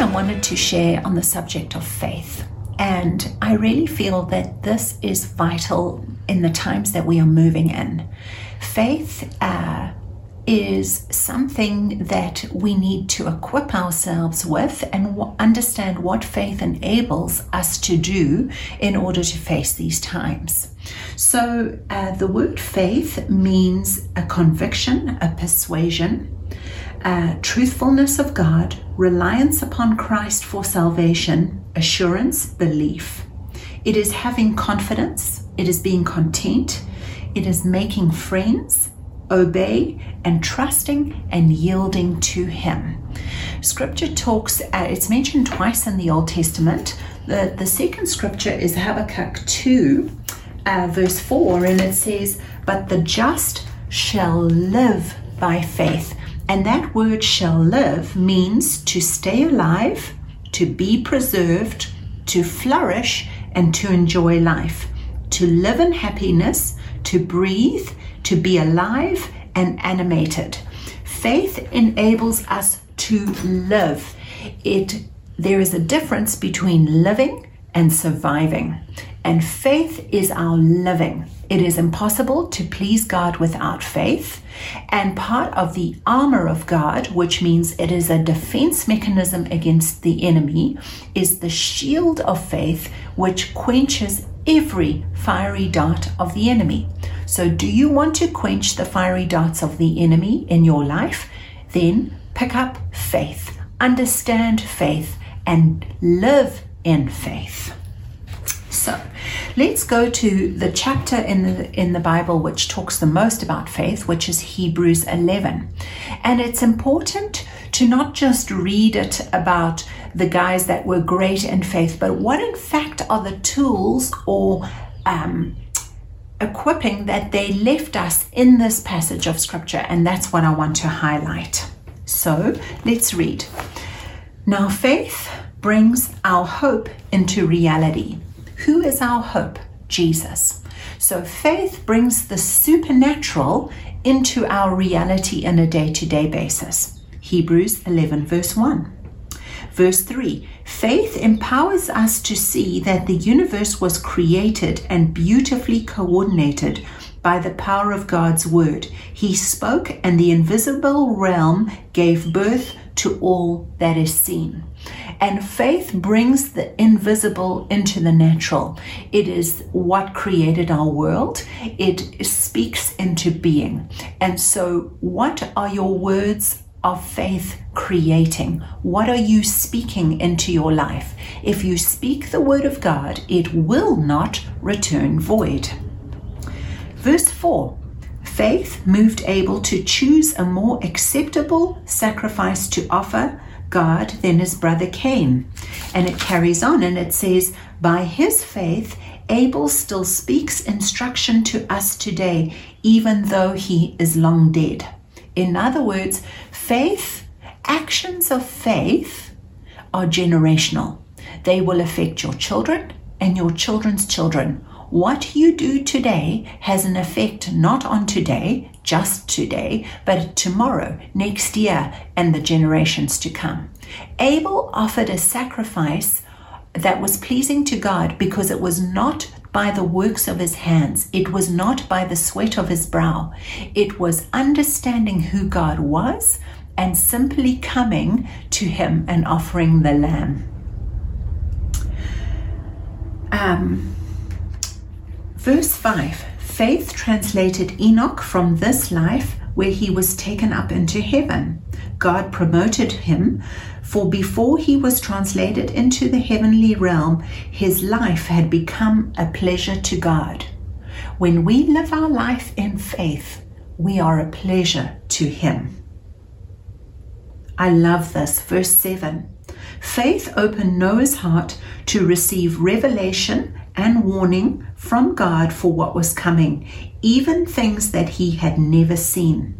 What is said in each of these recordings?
I wanted to share on the subject of faith. And I really feel that this is vital in the times that we are moving in. Faith is something that we need to equip ourselves with and understand what faith enables us to do in order to face these times. So the word faith means a conviction, a persuasion, truthfulness of God, reliance upon Christ for salvation, assurance, belief. It is having confidence, it is being content, it is making friends, obey, and trusting and yielding to Him. Scripture talks, it's mentioned twice in the Old Testament. The second scripture is Habakkuk 2, verse 4, and it says, "But the just shall live by faith." And that word shall live means to stay alive, to be preserved, to flourish, and to enjoy life, to live in happiness, to breathe, to be alive and animated. Faith enables us to live. There is a difference between living and surviving. And faith is our living. It is impossible to please God without faith. And part of the armor of God, which means it is a defense mechanism against the enemy, is the shield of faith, which quenches every fiery dart of the enemy. So do you want to quench the fiery darts of the enemy in your life? Then pick up faith, understand faith, and live in faith. So let's go to the chapter in the Bible which talks the most about faith, which is Hebrews 11. And it's important to not just read it about the guys that were great in faith, but what in fact are the tools or equipping that they left us in this passage of Scripture. And that's what I want to highlight. So let's read. "Now faith brings our hope into reality." Who is our hope? Jesus. So faith brings the supernatural into our reality on a day-to-day basis. Hebrews 11 verse 1. Verse 3, faith empowers us to see that the universe was created and beautifully coordinated by the power of God's word. He spoke and the invisible realm gave birth to all that is seen. And faith brings the invisible into the natural. It is what created our world. It speaks into being. And so what are your words of faith creating? What are you speaking into your life? If you speak the word of God, it will not return void. Verse 4. Faith moved Abel to choose a more acceptable sacrifice to offer God than his brother Cain. And it carries on and it says, by his faith, Abel still speaks instruction to us today, even though he is long dead. In other words, faith, actions of faith are generational. They will affect your children and your children's children. What you do today has an effect not on today, just today, but tomorrow, next year, and the generations to come. Abel offered a sacrifice that was pleasing to God because it was not by the works of his hands. It was not by the sweat of his brow. It was understanding who God was and simply coming to him and offering the lamb. Verse 5, faith translated Enoch from this life where he was taken up into heaven. God promoted him, for before he was translated into the heavenly realm, his life had become a pleasure to God. When we live our life in faith, we are a pleasure to him. I love this. Verse 7, faith opened Noah's heart to receive revelation and warning from God for what was coming, even things that he had never seen.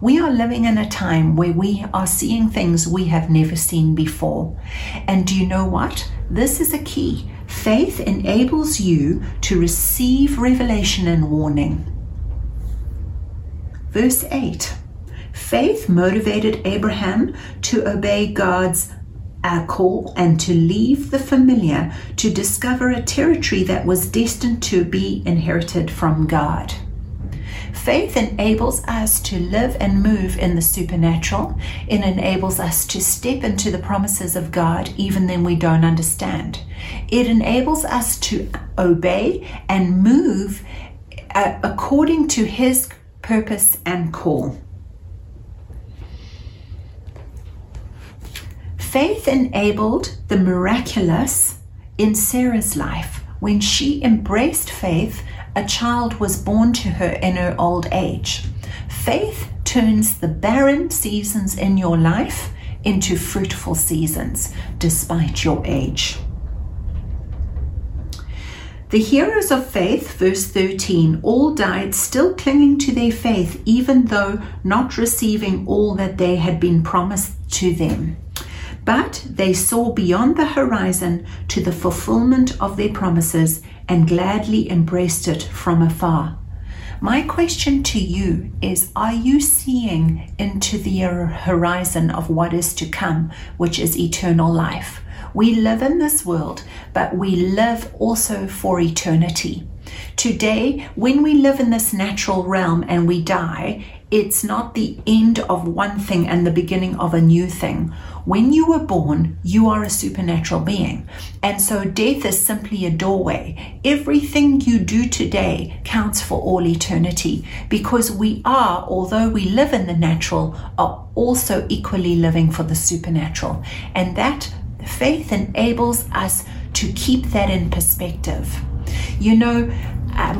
We are living in a time where we are seeing things we have never seen before. And do you know what? This is a key. Faith enables you to receive revelation and warning. Verse 8. Faith motivated Abraham to obey God's our call and to leave the familiar to discover a territory that was destined to be inherited from God. Faith enables us to live and move in the supernatural. It enables us to step into the promises of God even when we don't understand. It enables us to obey and move according to His purpose and call. Faith enabled the miraculous in Sarah's life. When she embraced faith, a child was born to her in her old age. Faith turns the barren seasons in your life into fruitful seasons, despite your age. The heroes of faith, verse 13, all died still clinging to their faith, even though not receiving all that they had been promised to them. But they saw beyond the horizon to the fulfillment of their promises and gladly embraced it from afar. My question to you is, are you seeing into the horizon of what is to come, which is eternal life? We live in this world, but we live also for eternity. Today, when we live in this natural realm and we die, it's not the end of one thing and the beginning of a new thing. When you were born, you are a supernatural being. And so death is simply a doorway. Everything you do today counts for all eternity, because we are, although we live in the natural, are also equally living for the supernatural. And that faith enables us to keep that in perspective. You know,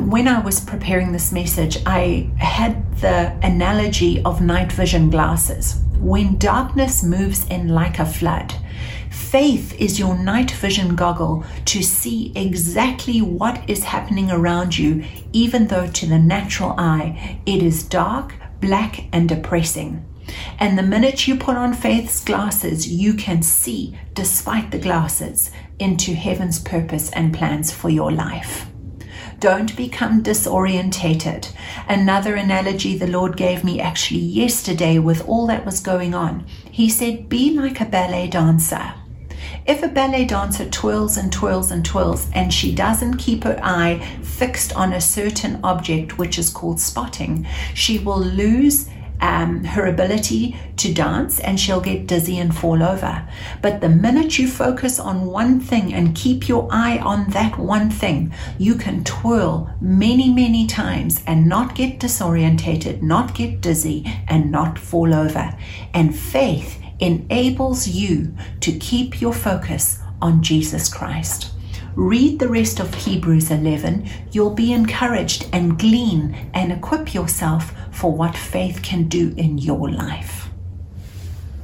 when I was preparing this message, I had the analogy of night vision glasses. When darkness moves in like a flood, faith is your night vision goggle to see exactly what is happening around you, even though to the natural eye, it is dark, black, and depressing. And the minute you put on faith's glasses, you can see, despite the glasses, into heaven's purpose and plans for your life. Don't become disorientated. Another analogy the Lord gave me actually yesterday with all that was going on. He said, be like a ballet dancer. If a ballet dancer twirls and twirls and twirls and she doesn't keep her eye fixed on a certain object, which is called spotting, she will lose her ability to dance and she'll get dizzy and fall over. But the minute you focus on one thing and keep your eye on that one thing, you can twirl many, many times and not get disorientated, not get dizzy, and not fall over. And faith enables you to keep your focus on Jesus Christ. Read the rest of Hebrews 11. You'll be encouraged and glean and equip yourself for what faith can do in your life.